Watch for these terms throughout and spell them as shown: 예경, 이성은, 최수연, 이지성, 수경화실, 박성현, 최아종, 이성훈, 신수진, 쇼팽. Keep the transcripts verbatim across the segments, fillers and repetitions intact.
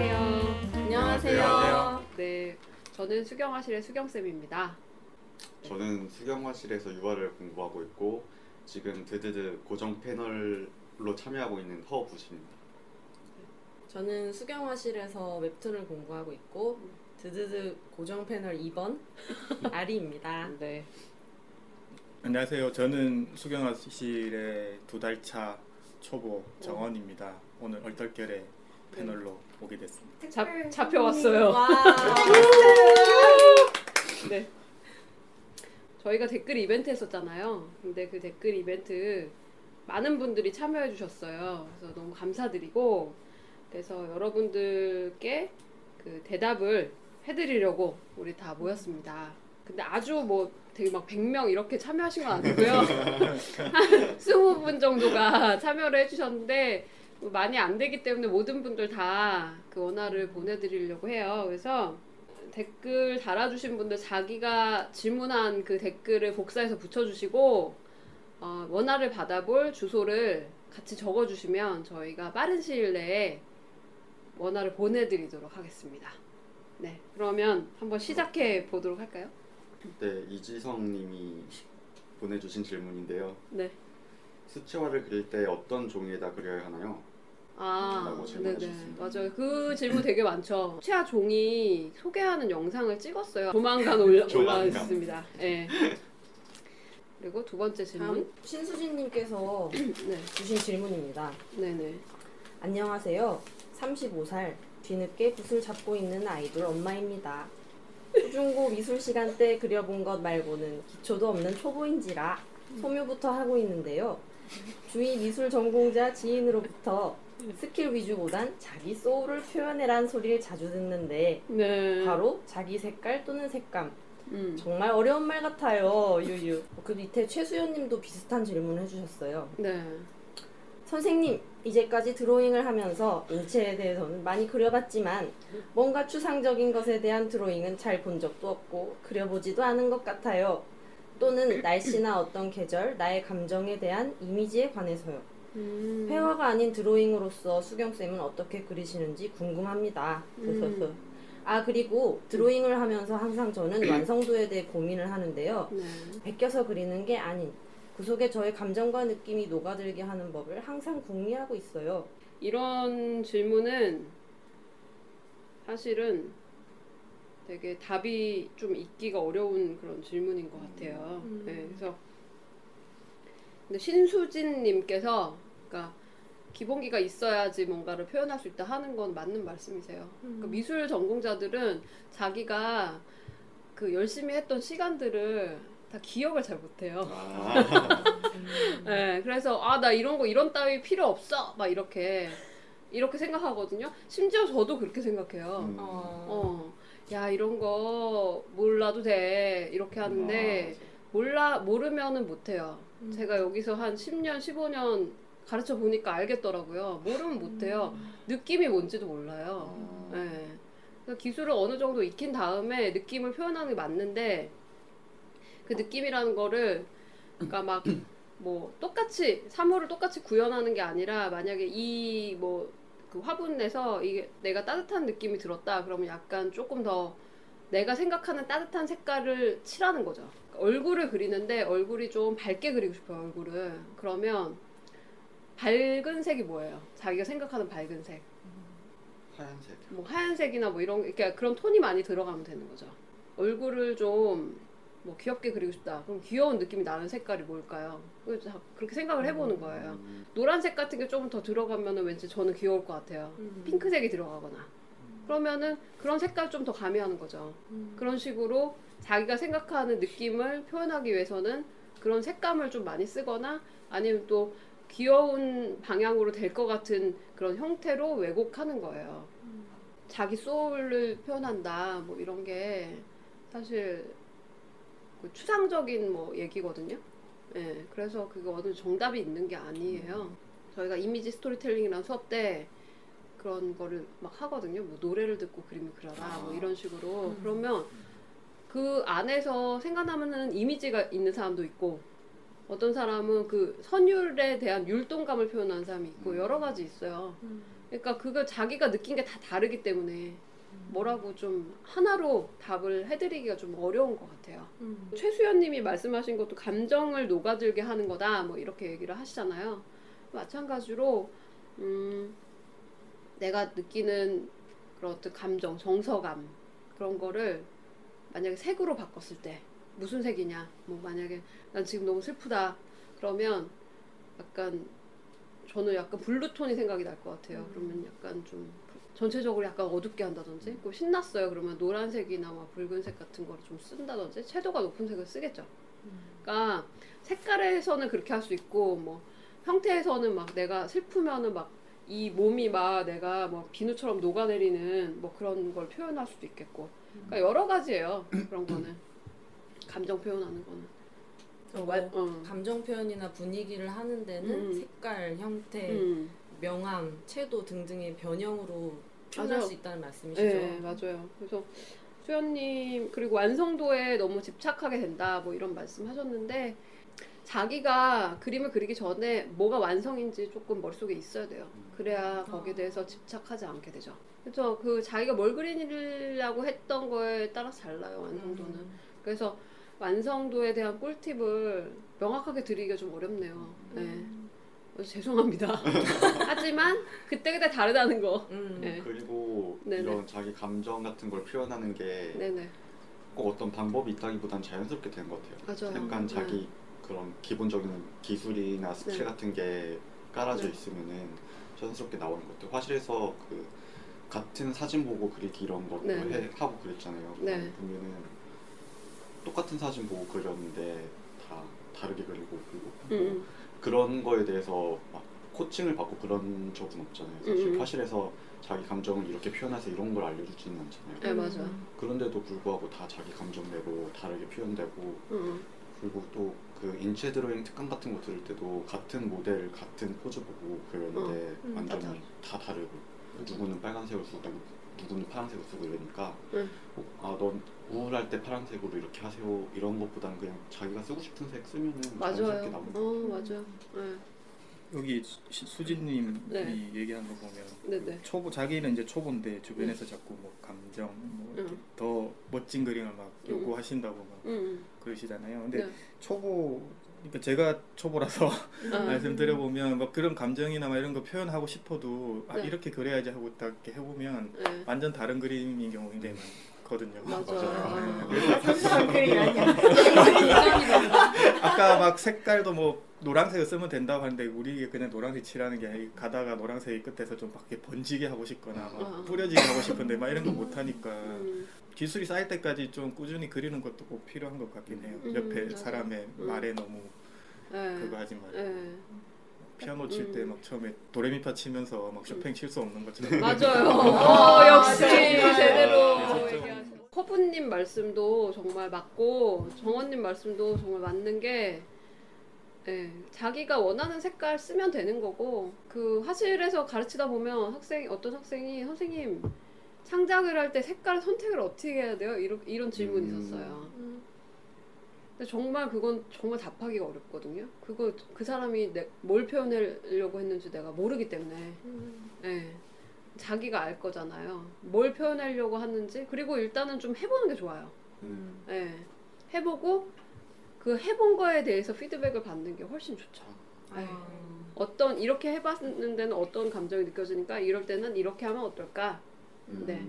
안녕하세요. 안녕하세요. 안녕하세요. 네, 저는 수경화실의 수경쌤입니다. 저는 수경화실에서 유아를 공부하고 있고 지금 드드드 고정 패널로 참여하고 있는 허부십니다. 저는 수경화실에서 웹툰을 공부하고 있고 드드드 고정 패널 이 번 아리입니다. 네. 안녕하세요. 저는 수경화실의 두 달차 초보 정원입니다. 오. 오늘 얼떨결에 패널로 네. 오게 됐습니다. 자, 잡혀왔어요. 네. 저희가 댓글 이벤트 했었잖아요. 근데 그 댓글 이벤트 많은 분들이 참여해 주셨어요. 그래서 너무 감사드리고, 그래서 여러분들께 그 대답을 해드리려고 우리 다 모였습니다. 근데 아주 뭐 되게 막 백 명 이렇게 참여하신 건 아니고요. 한 이십 분 정도가 참여를 해주셨는데 많이 안 되기 때문에 모든 분들 다 그 원화를 보내드리려고 해요. 그래서 댓글 달아주신 분들 자기가 질문한 그 댓글을 복사해서 붙여주시고 어, 원화를 받아볼 주소를 같이 적어주시면 저희가 빠른 시일 내에 원화를 보내드리도록 하겠습니다. 네, 그러면 한번 시작해 보도록 할까요? 네, 이지성 님이 보내주신 질문인데요. 네. 수채화를 그릴 때 어떤 종이에다 그려야 하나요? 아, 라고 질문하셨습니다. 맞아요. 그 질문 되게 많죠. 최아종이 소개하는 영상을 찍었어요. 조만간 올라, 올라왔습니다. 네. 그리고 두 번째 질문. 신수진 님께서 네. 주신 질문입니다. 네네. 안녕하세요. 서른다섯 살. 뒤늦게 붓을 잡고 있는 아이돌 엄마입니다. 초중고 미술 시간 때 그려본 것 말고는 기초도 없는 초보인지라 소묘부터 하고 있는데요. 주위 미술 전공자 지인으로부터 스킬 위주보단 자기 소울을 표현해란 소리를 자주 듣는데 네. 바로 자기 색깔 또는 색감. 음. 정말 어려운 말 같아요. 유유. 그 밑에 최수연 님도 비슷한 질문을 해주셨어요. 네. 선생님, 이제까지 드로잉을 하면서 인체에 대해서는 많이 그려봤지만 뭔가 추상적인 것에 대한 드로잉은 잘 본 적도 없고 그려보지도 않은 것 같아요. 또는 날씨나 어떤 계절, 나의 감정에 대한 이미지에 관해서요. 음. 회화가 아닌 드로잉으로서 수경쌤은 어떻게 그리시는지 궁금합니다. 음. 아, 그리고 드로잉을 하면서 항상 저는 완성도에 대해 고민을 하는데요. 네. 베껴서 그리는 게 아닌 그 속에 저의 감정과 느낌이 녹아들게 하는 법을 항상 궁리하고 있어요. 이런 질문은 사실은 되게 답이 좀 있기가 어려운 그런 질문인 것 같아요. 음. 네, 그래서 근데 신수진 님께서 그러니까 기본기가 있어야지 뭔가를 표현할 수 있다 하는 건 맞는 말씀이세요. 음. 그러니까 미술 전공자들은 자기가 그 열심히 했던 시간들을 다 기억을 잘 못해요. 아 네, 그래서 아, 나 이런 거 이런 따위 필요 없어 막 이렇게 이렇게 생각하거든요. 심지어 저도 그렇게 생각해요. 음. 어, 야 이런 거 몰라도 돼 이렇게 하는데 몰라 모르면은 못해요. 음. 제가 여기서 한 십 년 십오 년 가르쳐 보니까 알겠더라고요. 모르면 못해요. 음. 느낌이 뭔지도 몰라요. 음. 네. 그래서 기술을 어느 정도 익힌 다음에 느낌을 표현하는 게 맞는데 그 느낌이라는 거를 그러니까 막 뭐 똑같이 사물을 똑같이 구현하는 게 아니라 만약에 이 뭐 그 화분에서 이게 내가 따뜻한 느낌이 들었다 그러면 약간 조금 더 내가 생각하는 따뜻한 색깔을 칠하는 거죠. 그러니까 얼굴을 그리는데 얼굴이 좀 밝게 그리고 싶어요. 얼굴을 그러면 밝은 색이 뭐예요? 자기가 생각하는 밝은 색, 하얀색, 뭐 하얀색이나 뭐 이런 그러니까 그런 톤이 많이 들어가면 되는 거죠. 얼굴을 좀 뭐 귀엽게 그리고 싶다. 그럼 귀여운 느낌이 나는 색깔이 뭘까요? 그렇게 생각을 해보는 거예요. 노란색 같은 게 조금 더 들어가면은 왠지 저는 귀여울 것 같아요. 음. 핑크색이 들어가거나. 음. 그러면은 그런 색깔 좀 더 가미하는 거죠. 음. 그런 식으로 자기가 생각하는 느낌을 표현하기 위해서는 그런 색감을 좀 많이 쓰거나 아니면 또 귀여운 방향으로 될 것 같은 그런 형태로 왜곡하는 거예요. 음. 자기 소울을 표현한다. 뭐 이런 게 사실 그 추상적인 뭐 얘기거든요. 예, 그래서 그거 어느 정답이 있는 게 아니에요. 저희가 이미지 스토리텔링이라는 수업 때 그런 거를 막 하거든요. 뭐 노래를 듣고 그림을 그려라 뭐 이런 식으로. 음. 그러면 그 안에서 생각나는 이미지가 있는 사람도 있고 어떤 사람은 그 선율에 대한 율동감을 표현하는 사람이 있고 여러 가지 있어요. 음. 그러니까 그거 자기가 느낀 게 다 다르기 때문에 뭐라고 좀 하나로 답을 해드리기가 좀 어려운 것 같아요. 음. 최수연 님이 말씀하신 것도 감정을 녹아들게 하는 거다 뭐 이렇게 얘기를 하시잖아요. 마찬가지로 음, 내가 느끼는 그런 어떤 감정, 정서감 그런 거를 만약에 색으로 바꿨을 때 무슨 색이냐, 뭐 만약에 난 지금 너무 슬프다 그러면 약간 저는 약간 블루톤이 생각이 날 것 같아요. 음. 그러면 약간 좀 전체적으로 약간 어둡게 한다든지, 그 신났어요 그러면 노란색이나 막 붉은색 같은 걸 좀 쓴다든지 채도가 높은 색을 쓰겠죠. 음. 그러니까 색깔에서는 그렇게 할 수 있고 뭐 형태에서는 막 내가 슬프면은 막 이 몸이 막 내가 뭐 비누처럼 녹아내리는 뭐 그런 걸 표현할 수도 있겠고, 그러니까 여러 가지예요. 그런 거는 감정 표현하는 거는. 어, 어, 어. 감정 표현이나 분위기를 하는 데는 음. 색깔, 형태, 음. 명암, 채도 등등의 변형으로 표현할 수 있다는 말씀이시죠? 네, 맞아요. 그래서 수연님, 그리고 완성도에 너무 집착하게 된다 뭐 이런 말씀하셨는데, 자기가 그림을 그리기 전에 뭐가 완성인지 조금 머릿속에 있어야 돼요. 그래야 거기에 대해서 집착하지 않게 되죠. 그래서 그 자기가 뭘 그리려고 했던 거에 따라서 달라요, 완성도는. 음. 그래서 완성도에 대한 꿀팁을 명확하게 드리기가 좀 어렵네요. 음. 네. 죄송합니다. 하지만 그때그때 다르다는 거. 음. 네. 그리고 네네. 이런 자기 감정 같은 걸 표현하는 게 네네. 꼭 어떤 방법이 있다기보단 자연스럽게 되는 것 같아요. 맞아요. 약간 자기 네. 그런 기본적인 기술이나 스킬 네. 같은 게 깔아져 네. 있으면은 자연스럽게 나오는 것 같아요. 화실에서 그 같은 사진 보고 그리기 이런 것도 네. 하고 그랬잖아요. 네. 보면은 똑같은 사진 보고 그렸는데 다 다르게 그리고 그리고 음. 그런 거에 대해서 막 코칭을 받고 그런 적은 없잖아요. 사실 음. 화실에서 자기 감정을 이렇게 표현해서 이런 걸 알려주지는 않잖아요. 네, 맞아요. 그런데도 불구하고 다 자기 감정대로 다르게 표현되고 음. 그리고 또 그 인체 드로잉 특강 같은 거 들을 때도 같은 모델, 같은 포즈 보고 그렸는데 어. 음. 완전히 다 다르고 음. 누구는 빨간색을 쓰고 누구는 파란색을 쓰고 이러니까 음. 어, 아, 넌 우울할 때 파란색으로 이렇게 하세요 이런 것보다는 그냥 자기가 쓰고 싶은 색 쓰면은 자연스럽게 나오는 거. 어, 맞아요. 네. 여기 수진님이 네. 얘기하는 거 보면 네, 네. 초보, 자기는 이제 초보인데 주변에서 음. 자꾸 뭐 감정 뭐 이렇게 음. 더 멋진 그림을 막 요구하신다고 막 음. 그러시잖아요. 근데 네. 초보, 그러니까 제가 초보라서 아, 말씀드려보면 막 그런 감정이나 막 이런 거 표현하고 싶어도 네. 아, 이렇게 그래야지 하고 딱 해보면 네. 완전 다른 그림인 경우가 굉장히 많아요. 거든요. 맞아요. 삼삼 그림 아니야. 아까 막 색깔도 뭐 노란색을 쓰면 된다고 하는데 우리 그냥 노란색 칠하는 게 아니라 가다가 노란색 끝에서 좀 밖에 번지게 하고 싶거나 막 뿌려지게 하고 싶은데 막 이런 거 못 하니까 기술이 쌓일 때까지 좀 꾸준히 그리는 것도 꼭 필요한 것 같긴 해요. 옆에 사람의 말에 너무 그거 하지 말고. 피아노 칠 때 막 음. 처음에 도레미파 치면서 막 쇼팽 칠 수 없는 것처럼 맞아요. 어, 역시 제대로. 허브님 말씀도 정말 맞고 정원님 말씀도 정말 맞는 게 예, 자기가 원하는 색깔 쓰면 되는 거고, 그 화실에서 가르치다 보면 학생, 어떤 학생이 선생님 창작을 할 때 색깔 선택을 어떻게 해야 돼요? 이런, 이런 질문이 음. 있었어요. 음. 근데 정말 그건 정말 답하기가 어렵거든요. 그거 그 사람이 내, 뭘 표현하려고 했는지 내가 모르기 때문에 음. 예, 자기가 알 거잖아요. 뭘 표현하려고 하는지. 그리고 일단은 좀 해보는 게 좋아요. 음. 예, 해보고 그 해본 거에 대해서 피드백을 받는 게 훨씬 좋죠. 아. 예. 어떤 이렇게 해봤는 데는 어떤 감정이 느껴지니까 이럴 때는 이렇게 하면 어떨까. 음. 네.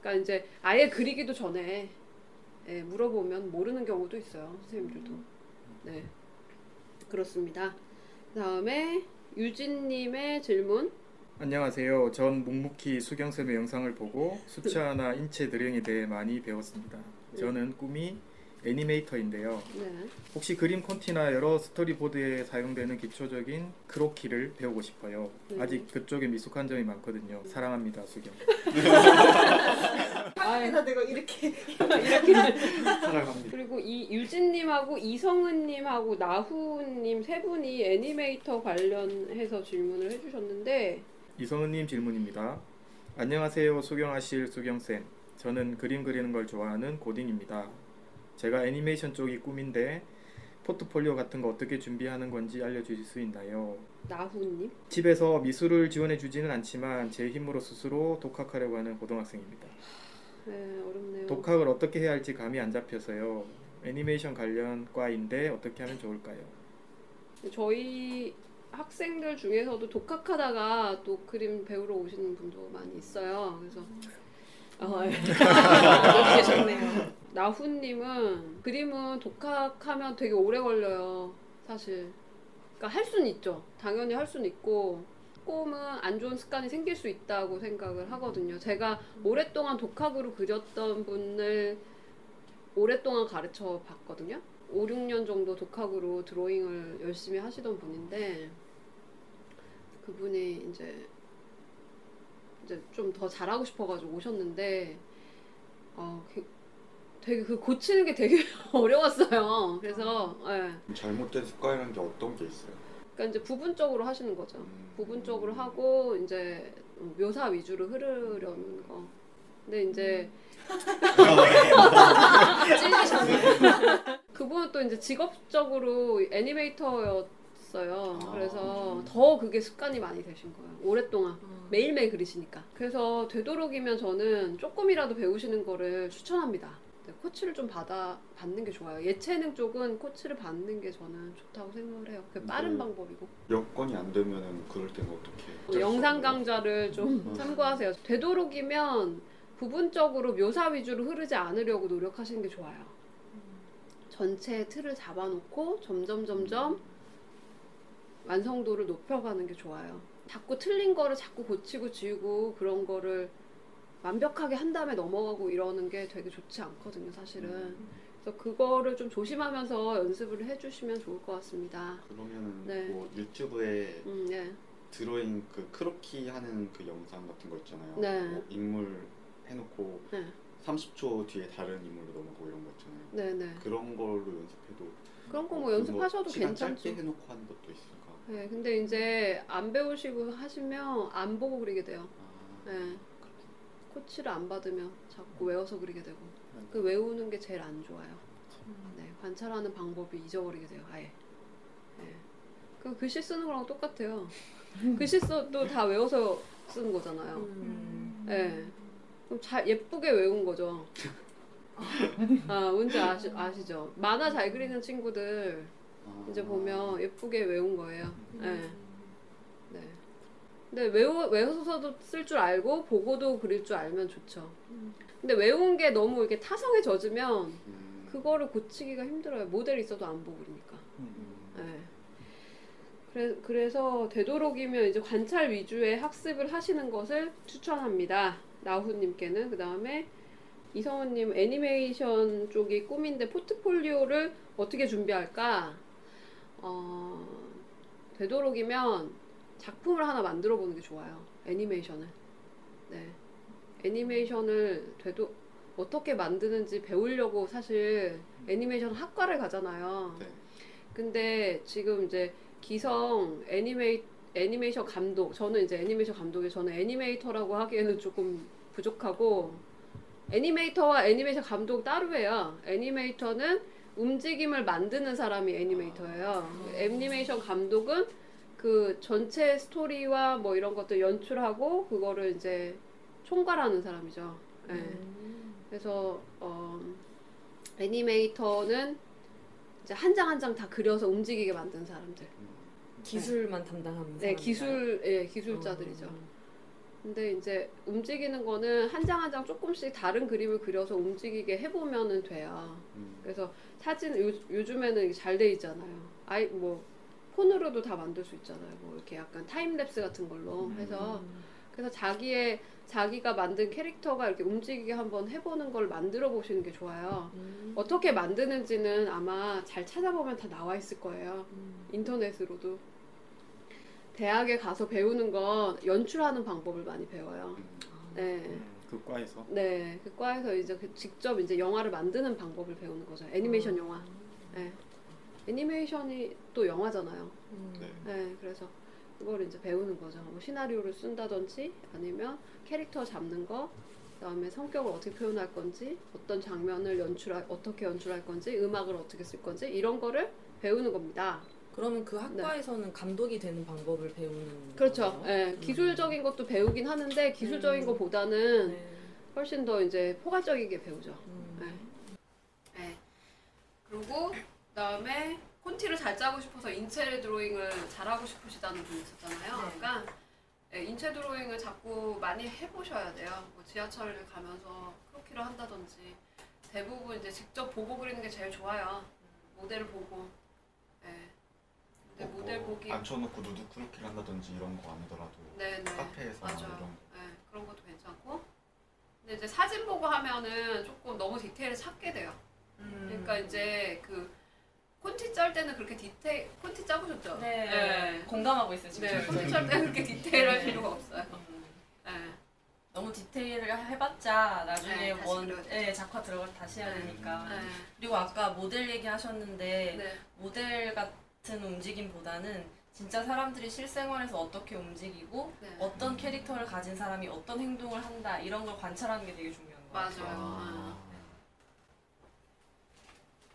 그러니까 이제 아예 그리기도 전에 예, 물어보면 모르는 경우도 있어요. 선생님들도. 네, 그렇습니다. 그 다음에 유진님의 질문. 안녕하세요. 전 묵묵히 수경쌤의 영상을 보고 수채화나 인체 드로잉에 대해 많이 배웠습니다. 저는 꿈이 애니메이터인데요. 네. 혹시 그림 콘티나 여러 스토리보드에 사용되는 기초적인 크로키를 배우고 싶어요. 네. 아직 그쪽에 미숙한 점이 많거든요. 사랑합니다, 수경. 한국에다 내가 이렇게 이렇게 사랑합니다. 그리고 이 유진님하고 이성은님하고 나후님 세 분이 애니메이터 관련해서 질문을 해주셨는데, 이성은님 질문입니다. 안녕하세요, 수경화실 수경쌤. 저는 그림 그리는 걸 좋아하는 고딩입니다. 제가 애니메이션 쪽이 꿈인데 포트폴리오 같은 거 어떻게 준비하는 건지 알려주실 수 있나요? 나후님? 집에서 미술을 지원해 주지는 않지만 제 힘으로 스스로 독학하려고 하는 고등학생입니다. 네, 어렵네요. 독학을 어떻게 해야 할지 감이 안 잡혀서요. 애니메이션 관련 과인데 어떻게 하면 좋을까요? 저희 학생들 중에서도 독학하다가 또 그림 배우러 오시는 분도 많이 있어요. 그래서 어, 계셨네요. 나후님은 그림은 독학하면 되게 오래 걸려요, 사실. 그러니까 할 수는 있죠. 당연히 할 수는 있고 꿈은 안 좋은 습관이 생길 수 있다고 생각을 하거든요. 제가 오랫동안 독학으로 그렸던 분을 오랫동안 가르쳐 봤거든요. 오, 육 년 정도 독학으로 드로잉을 열심히 하시던 분인데, 그분이 이제 이제 좀 더 잘하고 싶어가지고 오셨는데 어, 되게 그 고치는 게 되게 어려웠어요. 그래서 아. 네. 잘못된 습관이라는 게 어떤 게 있어요? 그러니까 이제 부분적으로 하시는 거죠. 음. 부분적으로 하고 이제 묘사 위주로 흐르려는 거. 근데 이제 찔리셨네. 그분은 또 이제 직업적으로 애니메이터였어요. 아. 그래서 더 그게 습관이 많이 되신 거예요. 오랫동안 음. 매일매일 그리시니까. 그래서 되도록이면 저는 조금이라도 배우시는 거를 추천합니다. 코치를 좀 받아, 받는 게 좋아요. 예체능 쪽은 코치를 받는 게 저는 좋다고 생각을 해요. 그게 빠른 방법이고. 여건이 안 되면 그럴 때는 어떻게? 영상 강좌를 좀 참고하세요. 되도록이면 부분적으로 묘사 위주로 흐르지 않으려고 노력하시는 게 좋아요. 전체 틀을 잡아놓고 점점 점점 완성도를 높여가는 게 좋아요. 자꾸 틀린 거를 자꾸 고치고 지우고 그런 거를 완벽하게 한 다음에 넘어가고 이러는 게 되게 좋지 않거든요, 사실은. 그래서 그거를 좀 조심하면서 연습을 해주시면 좋을 것 같습니다. 그러면 네. 뭐 유튜브에 음, 네. 드로잉 그 크로키 하는 그 영상 같은 거 있잖아요. 네. 뭐 인물 해놓고 네. 삼십 초 뒤에 다른 인물로 넘어가고 이런 거 있잖아요. 네네. 그런 걸로 연습해도 그런 거 뭐 연습하셔도 괜찮죠. 짧게 해놓고 하는 것도 있을까? 네, 근데 이제 안 배우시고 하시면 안 보고 그리게 돼요. 아. 네. 코치를 안 받으면 자꾸 외워서 그리게 되고 그 외우는 게 제일 안 좋아요. 네, 관찰하는 방법이 잊어버리게 돼요, 아예. 네. 그 글씨 쓰는 거랑 똑같아요. 글씨 써도 다 외워서 쓰는 거잖아요. 네. 그럼 잘 예쁘게 외운 거죠. 아, 뭔지 아시, 아시죠? 만화 잘 그리는 친구들 이제 보면 예쁘게 외운 거예요. 네. 네. 근데 외워, 외워서도 쓸 줄 알고 보고도 그릴 줄 알면 좋죠. 근데 외운 게 너무 이렇게 타성에 젖으면 그거를 고치기가 힘들어요. 모델이 있어도 안 보고 그러니까. 네. 그래, 그래서 되도록이면 이제 관찰 위주의 학습을 하시는 것을 추천합니다, 나후님께는. 그 다음에 이성훈님, 애니메이션 쪽이 꿈인데 포트폴리오를 어떻게 준비할까? 어, 되도록이면 작품을 하나 만들어 보는 게 좋아요. 애니메이션을. 네. 애니메이션을 되도 어떻게 만드는지 배우려고 사실 애니메이션 학과를 가잖아요. 네. 근데 지금 이제 기성 애니메이, 애니메이션 감독, 저는 이제 애니메이션 감독이 저는 애니메이터라고 하기에는 조금 부족하고, 애니메이터와 애니메이션 감독 따로 해요. 애니메이터는 움직임을 만드는 사람이 애니메이터예요. 애니메이션 감독은 그 전체 스토리와 뭐 이런 것들 연출하고 그거를 이제 총괄하는 사람이죠. 네. 음. 그래서 어, 애니메이터는 이제 한 장 한 장 다 그려서 움직이게 만든 사람들. 기술만 네. 담당하는. 네, 기술, 예, 기술자들이죠. 음. 근데 이제 움직이는 거는 한 장 한 장 조금씩 다른 그림을 그려서 움직이게 해보면은 돼요. 음. 그래서 사진 요, 요즘에는 잘 돼 있잖아요. 아이 뭐. 폰으로도 다 만들 수 있잖아요. 뭐 이렇게 약간 타임랩스 같은 걸로 해서. 그래서 자기의 자기가 만든 캐릭터가 이렇게 움직이게 한번 해보는 걸 만들어 보시는 게 좋아요. 음. 어떻게 만드는지는 아마 잘 찾아보면 다 나와 있을 거예요. 음. 인터넷으로도. 대학에 가서 배우는 건 연출하는 방법을 많이 배워요. 네. 그 과에서? 네, 그 과에서 이제 직접 이제 영화를 만드는 방법을 배우는 거죠. 애니메이션 영화. 네. 애니메이션이 또 영화잖아요. 음. 네. 네, 그래서 그걸 이제 배우는 거죠. 뭐 시나리오를 쓴다든지 아니면 캐릭터 잡는 거, 그다음에 성격을 어떻게 표현할 건지, 어떤 장면을 연출 어떻게 연출할 건지, 음악을 어떻게 쓸 건지 이런 거를 배우는 겁니다. 그러면 그 학과에서는 네. 감독이 되는 방법을 배우는 그렇죠. 네. 기술적인 것도 배우긴 하는데 기술적인 음. 것보다는 네. 훨씬 더 이제 포괄적이게 배우죠. 음. 네. 네. 그리고 그 다음에 콘티를 잘 짜고 싶어서 인체 드로잉을 잘하고 싶으시다는 분이 있었잖아요. 네. 그러니까 네, 인체 드로잉을 자꾸 많이 해보셔야 돼요. 뭐 지하철을 가면서 크로키를 한다든지 대부분 이제 직접 보고 그리는 게 제일 좋아요. 모델을 보고. 네. 근데 뭐, 모델 보기 앉혀놓고 누드 크로키를 한다든지 이런 거 아니더라도 네네. 카페에서 맞아요. 이런 거. 네, 그런 것도 괜찮고. 근데 이제 사진 보고 하면은 조금 너무 디테일을 찾게 돼요. 음. 그러니까 이제 그 콘티 짤 때는 그렇게 디테일, 콘티 짜고 싶죠? 네. 네. 공감하고 있어요, 지금. 네, 콘티 짤 때는 그렇게 디테일할 네. 필요가 없어요. 음. 네. 너무 디테일을 해봤자 나중에 네, 원, 네, 작화 들어가서 다시 해야 네. 되니까. 네. 그리고 아까 모델 얘기 하셨는데, 네. 모델 같은 움직임보다는 진짜 사람들이 실생활에서 어떻게 움직이고, 네. 어떤 캐릭터를 가진 사람이 어떤 행동을 한다, 이런 걸 관찰하는 게 되게 중요한 것 같아요. 맞아요. 아.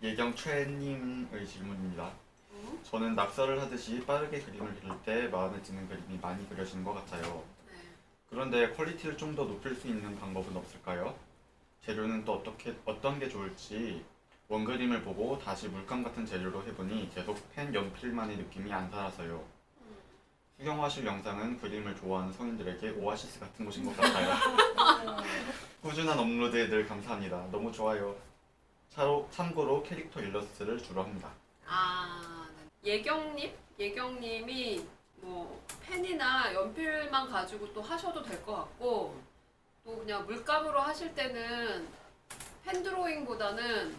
예경 최님의 질문입니다. 음? 저는 낙서를 하듯이 빠르게 그림을 그릴 때 마음에 드는 그림이 많이 그려지는 것 같아요. 네. 그런데 퀄리티를 좀 더 높일 수 있는 방법은 없을까요? 재료는 또 어떻게, 어떤 게 좋을지 원그림을 보고 다시 물감 같은 재료로 해보니 계속 펜 연필만의 느낌이 안 살아서요. 음. 수경화실 영상은 그림을 좋아하는 성인들에게 오아시스 같은 곳인 것 같아요. 꾸준한 업로드에 늘 감사합니다. 너무 좋아요. 참고로 캐릭터 일러스트를 주로 합니다. 아, 네. 예경님? 예경님이 뭐 펜이나 연필만 가지고 또 하셔도 될 것 같고 또 그냥 물감으로 하실 때는 펜 드로잉보다는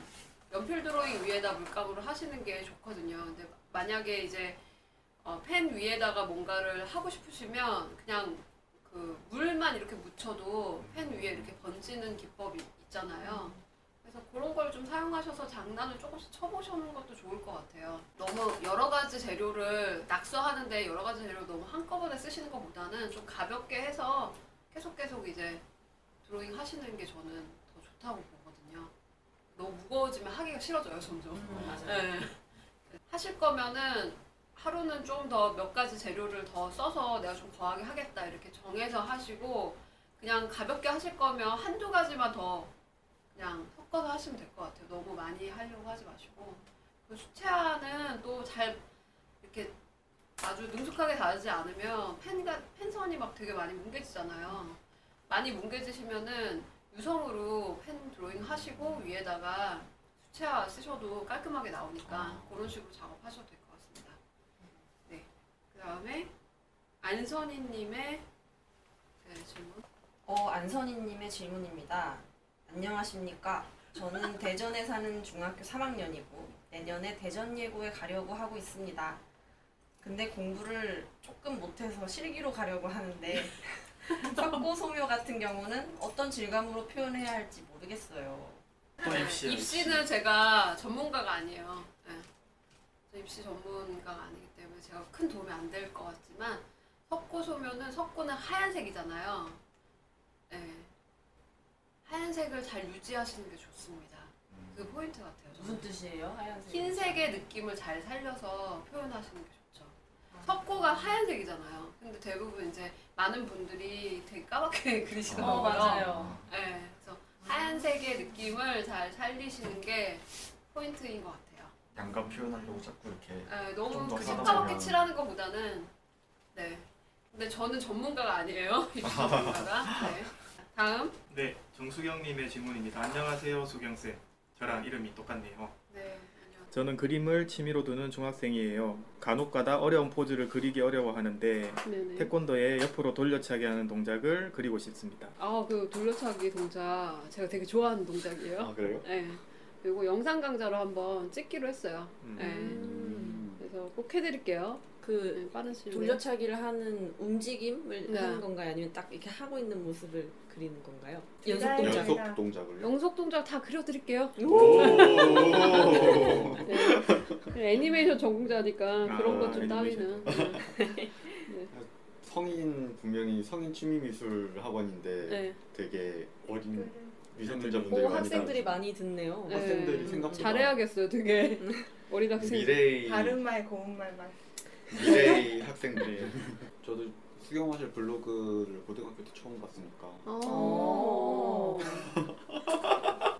연필 드로잉 위에다 물감으로 하시는 게 좋거든요. 근데 만약에 이제 어, 펜 위에다가 뭔가를 하고 싶으시면 그냥 그 물만 이렇게 묻혀도 펜 위에 이렇게 번지는 기법이 있잖아요. 그래서 그런 걸 좀 사용하셔서 장난을 조금씩 쳐보시는 것도 좋을 것 같아요. 너무 여러 가지 재료를 낙서하는데 여러 가지 재료를 너무 한꺼번에 쓰시는 것보다는 좀 가볍게 해서 계속 계속 이제 드로잉 하시는 게 저는 더 좋다고 보거든요. 너무 무거워지면 하기가 싫어져요, 점점. 음, 맞아요. 네. 하실 거면은 하루는 좀 더 몇 가지 재료를 더 써서 내가 좀 거하게 하겠다 이렇게 정해서 하시고 그냥 가볍게 하실 거면 한두 가지만 더 그냥 섞어서 하시면 될 것 같아요. 너무 많이 하려고 하지 마시고 그 수채화는 또 잘 이렇게 아주 능숙하게 다르지 않으면 펜가, 펜선이 막 되게 많이 뭉개지잖아요. 많이 뭉개지시면은 유성으로 펜 드로잉 하시고 위에다가 수채화 쓰셔도 깔끔하게 나오니까 그런 식으로 작업하셔도 될 것 같습니다. 네, 그 다음에 안선희님의 네, 질문 어 안선희님의 질문입니다. 안녕하십니까. 저는 대전에 사는 중학교 삼 학년이고 내년에 대전 예고에 가려고 하고 있습니다. 근데 공부를 조금 못해서 실기로 가려고 하는데 석고소묘 같은 경우는 어떤 질감으로 표현해야 할지 모르겠어요. 또 입시, 입시는 입시. 제가 전문가가 아니에요. 네. 저 입시 전문가가 아니기 때문에 제가 큰 도움이 안 될 것 같지만 석고소묘는 석고는 하얀색이잖아요. 네. 하얀색을 잘 유지하시는 게 좋습니다. 그 포인트 같아요. 저는. 무슨 뜻이에요? 하얀색? 흰색의 느낌을 잘 살려서 표현하시는 게 좋죠. 아. 석고가 하얀색이잖아요. 근데 대부분 이제 많은 분들이 되게 까맣게 그리시더라고요. 어, 맞아요. 네, 그래서 하얀색의 느낌을 잘 살리시는 게 포인트인 것 같아요. 양감 표현하려고 자꾸 이렇게 네, 너무 그 시커멓게 칠하는 것보다는 네. 근데 저는 전문가가 아니에요. 입시 전문가가. 네. 다음. 네, 정수경님의 질문입니다. 안녕하세요, 수경쌤. 저랑 이름이 똑같네요. 네, 안녕하세요. 저는 그림을 취미로 두는 중학생이에요. 간혹가다 어려운 포즈를 그리기 어려워하는데 네네. 태권도에 옆으로 돌려차기 하는 동작을 그리고 싶습니다. 아, 그 돌려차기 동작 제가 되게 좋아하는 동작이에요. 아, 그래요? 네. 그리고 영상 강좌로 한번 찍기로 했어요. 음. 네. 음. 그래서 꼭 해드릴게요. 그 네, 돌려차기를 하는 움직임을 네. 하는 건가요? 아니면 딱 이렇게 하고 있는 모습을 그리는 건가요? 연속 동작. 연속 동작을요? 연속 동작 다 그려드릴게요. 오 네. 애니메이션 전공자니까 아, 그런 것 좀 따위는. 네. 성인 분명히 성인 취미 미술 학원인데 네. 되게 어린 미성년자분들이 많이. 학생들이 많이 듣네요. 학생들이 네. 생각보다 잘해야겠어요, 되게. 어린 학생 미래의 바른 말 고운 말만 미래의 학생들. 저도 수경화실 블로그를 고등학교 때 처음 봤으니까.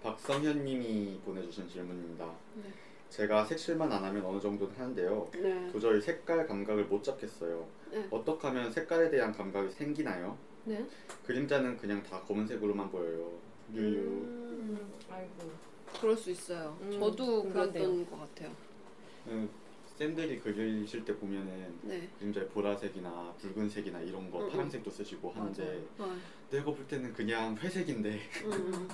박성현 님이 보내주신 질문입니다. 네. 제가 색칠만 안 하면 어느 정도는 하는데요. 네. 도저히 색깔 감각을 못 잡겠어요. 네. 어떻게 하면 색깔에 대한 감각이 생기나요? 네. 그림자는 그냥 다 검은색으로만 보여요. 유유. 음, 아이고. 그럴 수 있어요. 음, 저도 그랬던 것 같아요. 음, 쌤들이 그리실 때 보면은 네. 그림자에 보라색이나 붉은색이나 이런 거 음, 파란색도 쓰시고 하는데 음. 내가 볼 때는 그냥 회색인데 음,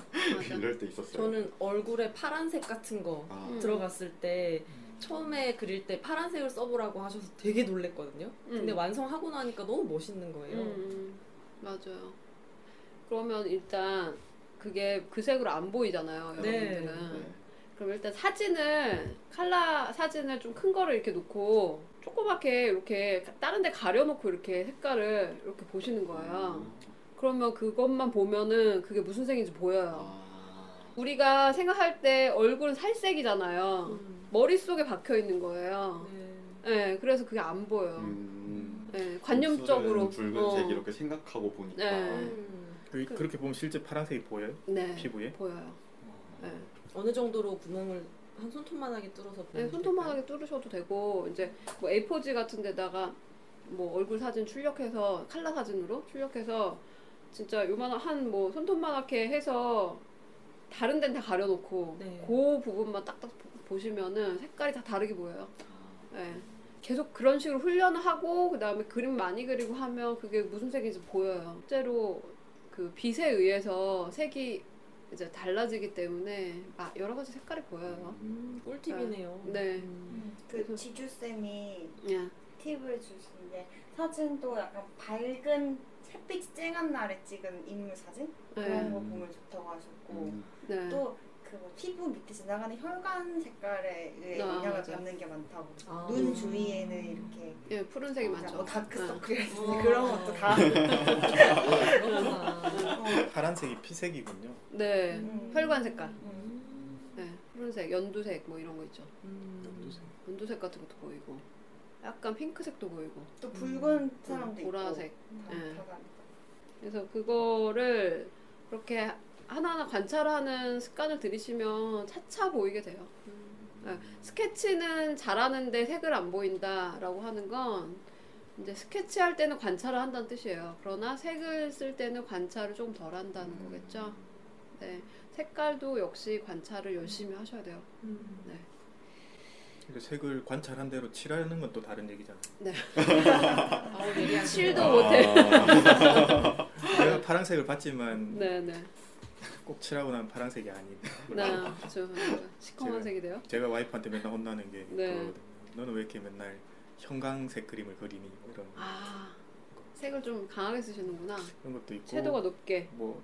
이럴 때 있었어요. 저는 얼굴에 파란색 같은 거 아. 들어갔을 때 음. 처음에 그릴 때 파란색을 써보라고 하셔서 되게 놀랬거든요. 음. 근데 완성하고 나니까 너무 멋있는 거예요. 음. 맞아요. 그러면 일단 그게 그 색으로 안 보이잖아요. 네. 여러분들은. 네. 그럼 일단 사진을 컬러 사진을 좀 큰 거를 이렇게 놓고 조그맣게 이렇게 다른 데 가려놓고 이렇게 색깔을 이렇게 보시는 거예요. 음. 그러면 그것만 보면은 그게 무슨 색인지 보여요. 아. 우리가 생각할 때 얼굴은 살색이잖아요. 음. 머릿속에 박혀있는 거예요. 음. 네, 그래서 그게 안 보여요. 음. 네, 관념적으로 붉은색 어. 이렇게 생각하고 보니까 네. 그, 그렇게 보면 실제 파란색이 보여요? 네, 피부에? 보여요. 네. 어느 정도로 구멍을 한 손톱만하게 뚫어서 네, 손톱만하게 뚫으셔도 되고 이제 뭐 에이포지 같은 데다가 뭐 얼굴 사진 출력해서 컬러 사진으로 출력해서 진짜 요만한 한 뭐 손톱만하게 해서 다른 데는 다 가려놓고 네. 그 부분만 딱딱 보시면은 색깔이 다 다르게 보여요. 네. 계속 그런 식으로 훈련하고 그 다음에 그림 많이 그리고 하면 그게 무슨 색인지 보여요. 실제로 그 빛에 의해서 색이 이제 달라지기 때문에 막 여러 가지 색깔이 보여요. 음, 꿀팁이네요. 네. 음. 그 지주쌤이 예. 팁을 주신 게 사진도 약간 밝은 햇빛이 쨍한 날에 찍은 인물 사진 그런 예. 거 보면 좋다고 하셨고 음. 네. 또 그 뭐 피부 밑에 지나가는 혈관 색깔에 의해 영향을 받는 게 많다고. 아. 눈 주위에는 이렇게 예, 푸른색이 어, 많죠. 어, 다크서클이라든지 네. 그런 것도 다. 어. 파란색이 피색이군요. 네, 음. 혈관 색깔. 음. 네, 푸른색, 연두색 뭐 이런 거 있죠. 음. 연두색. 연두색 같은 것도 보이고, 약간 핑크색도 보이고. 또 붉은 사람도 있고. 보라색. 음. 네. 그래서 그거를 그렇게 하나하나 관찰하는 습관을 들이시면 차차 보이게 돼요. 음. 네. 스케치는 잘하는데 색을 안 보인다라고 하는 건 이제 스케치할 때는 관찰을 한다는 뜻이에요. 그러나 색을 쓸 때는 관찰을 좀 덜 한다는 음. 거겠죠. 네, 색깔도 역시 관찰을 열심히 하셔야 돼요. 음. 네. 그러니까 색을 관찰한 대로 칠하는 건 또 다른 얘기잖아요. 네. 아, 칠도 아. 못해. 내가 파란색을 봤지만. 네네. 꼭 칠하고 나면 파란색이 아닌. 네, 그렇죠. 시커먼 색이 돼요. 제가 와이프한테 맨날 혼나는 게 네. 그거거든요. 너는 왜 이렇게 맨날 형광색 그림을 그리니 이런. 아, 거. 색을 좀 강하게 쓰시는구나. 그런 것도 있고. 채도가 높게. 뭐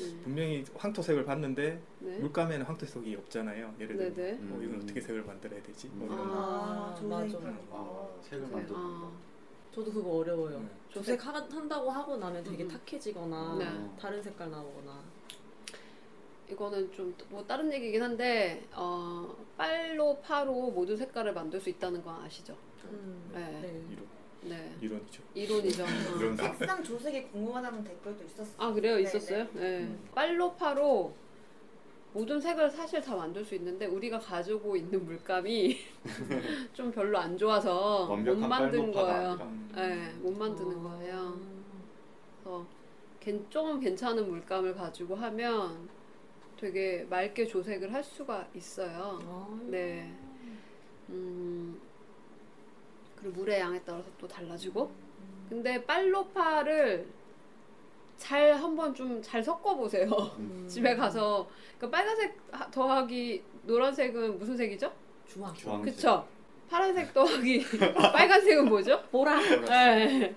음. 분명히 황토색을 봤는데 네. 물감에는 황토색이 없잖아요. 예를 들면 네네. 뭐 이건 어떻게 색을 만들어야 되지? 음. 뭐 이런. 아, 아 맞아. 아, 색을 만들고. 아. 저도 그거 어려워요. 음. 조색 하, 한다고 하고 나면 되게 음. 탁해지거나 네. 다른 색깔 나오거나. 이거는 좀 뭐 다른 얘기긴 한데 어, 빨로 파로 모든 색깔을 만들 수 있다는 건 아시죠? 음. 네. 네. 이론. 네. 이론이죠. 이론이죠. 이론. 색상 조색이 궁금하다는 댓글도 있었어요. 아 그래요? 네, 있었어요? 네. 네. 음. 빨로 파로 모든 색을 사실 다 만들 수 있는데 우리가 가지고 있는 물감이 좀 별로 안 좋아서 못 만든 거예요. 네, 못 만드는 아. 거예요. 그래서 좀 괜찮은 물감을 가지고 하면 되게 맑게 조색을 할 수가 있어요. 아. 네. 음, 그리고 물의 양에 따라서 또 달라지고. 근데 빨로파를 잘 한번 좀 잘 섞어보세요. 음. 집에 가서 그러니까 빨간색 더하기 노란색은 무슨 색이죠? 주황. 주황색. 그쵸? 파란색 더하기 빨간색은 뭐죠? 보라. 네.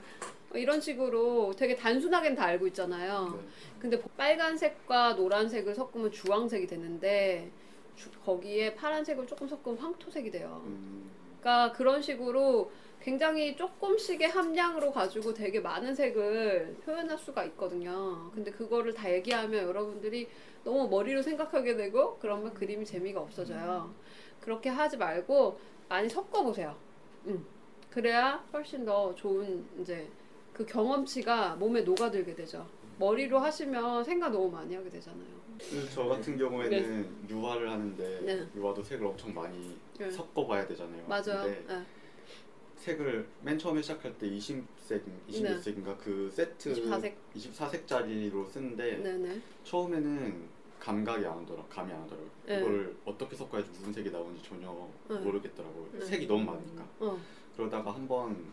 이런 식으로 되게 단순하게는 다 알고 있잖아요. 네. 근데 빨간색과 노란색을 섞으면 주황색이 되는데 주, 거기에 파란색을 조금 섞으면 황토색이 돼요. 음. 그러니까 그런 식으로 굉장히 조금씩의 함량으로 가지고 되게 많은 색을 표현할 수가 있거든요. 근데 그거를 다 얘기하면 여러분들이 너무 머리로 생각하게 되고 그러면 그림이 재미가 없어져요. 그렇게 하지 말고 많이 섞어보세요. 음. 그래야 훨씬 더 좋은 이제 그 경험치가 몸에 녹아들게 되죠. 머리로 하시면 생각 너무 많이 하게 되잖아요. 저 같은 경우에는 네. 유화를 하는데 네. 유화도 색을 엄청 많이 네. 섞어봐야 되잖아요. 맞아요. 근데 네. 색을 맨 처음에 시작할 때 이십 색, 이십육 색인가 네. 그 세트 이십사 색. 이십사 색짜리로 쓰는데 네, 네. 처음에는 감각이 안 오더라, 감이 안 오더라고요. 네. 그걸 어떻게 섞어야지 무슨 색이 나오는지 전혀 네. 모르겠더라고요. 네. 색이 너무 많으니까. 어. 그러다가 한번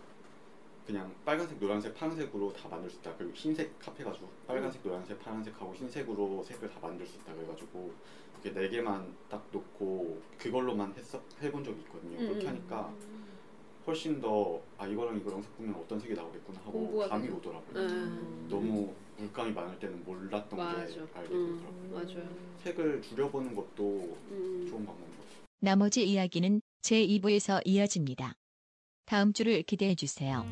그냥 빨간색, 노란색, 파란색으로 다 만들 수 있다. 그리고 흰색 합해가지고 빨간색, 노란색, 파란색하고 흰색으로 색을 다 만들 수 있다. 그래가지고 그게 네 개만 딱 놓고 그걸로만 했어, 해본 적이 있거든요. 음. 그렇게 하니까 훨씬 더 아 이거랑 이거랑 섞으면 어떤 색이 나오겠구나 하고 감이 되나? 오더라고요. 음. 너무 물감이 많을 때는 몰랐던 맞아. 게 알게 되더라고요. 음. 맞아요. 색을 줄여보는 것도 음. 좋은 방법인 것 같아요. 나머지 이야기는 제이 부에서 이어집니다. 다음 주를 기대해 주세요.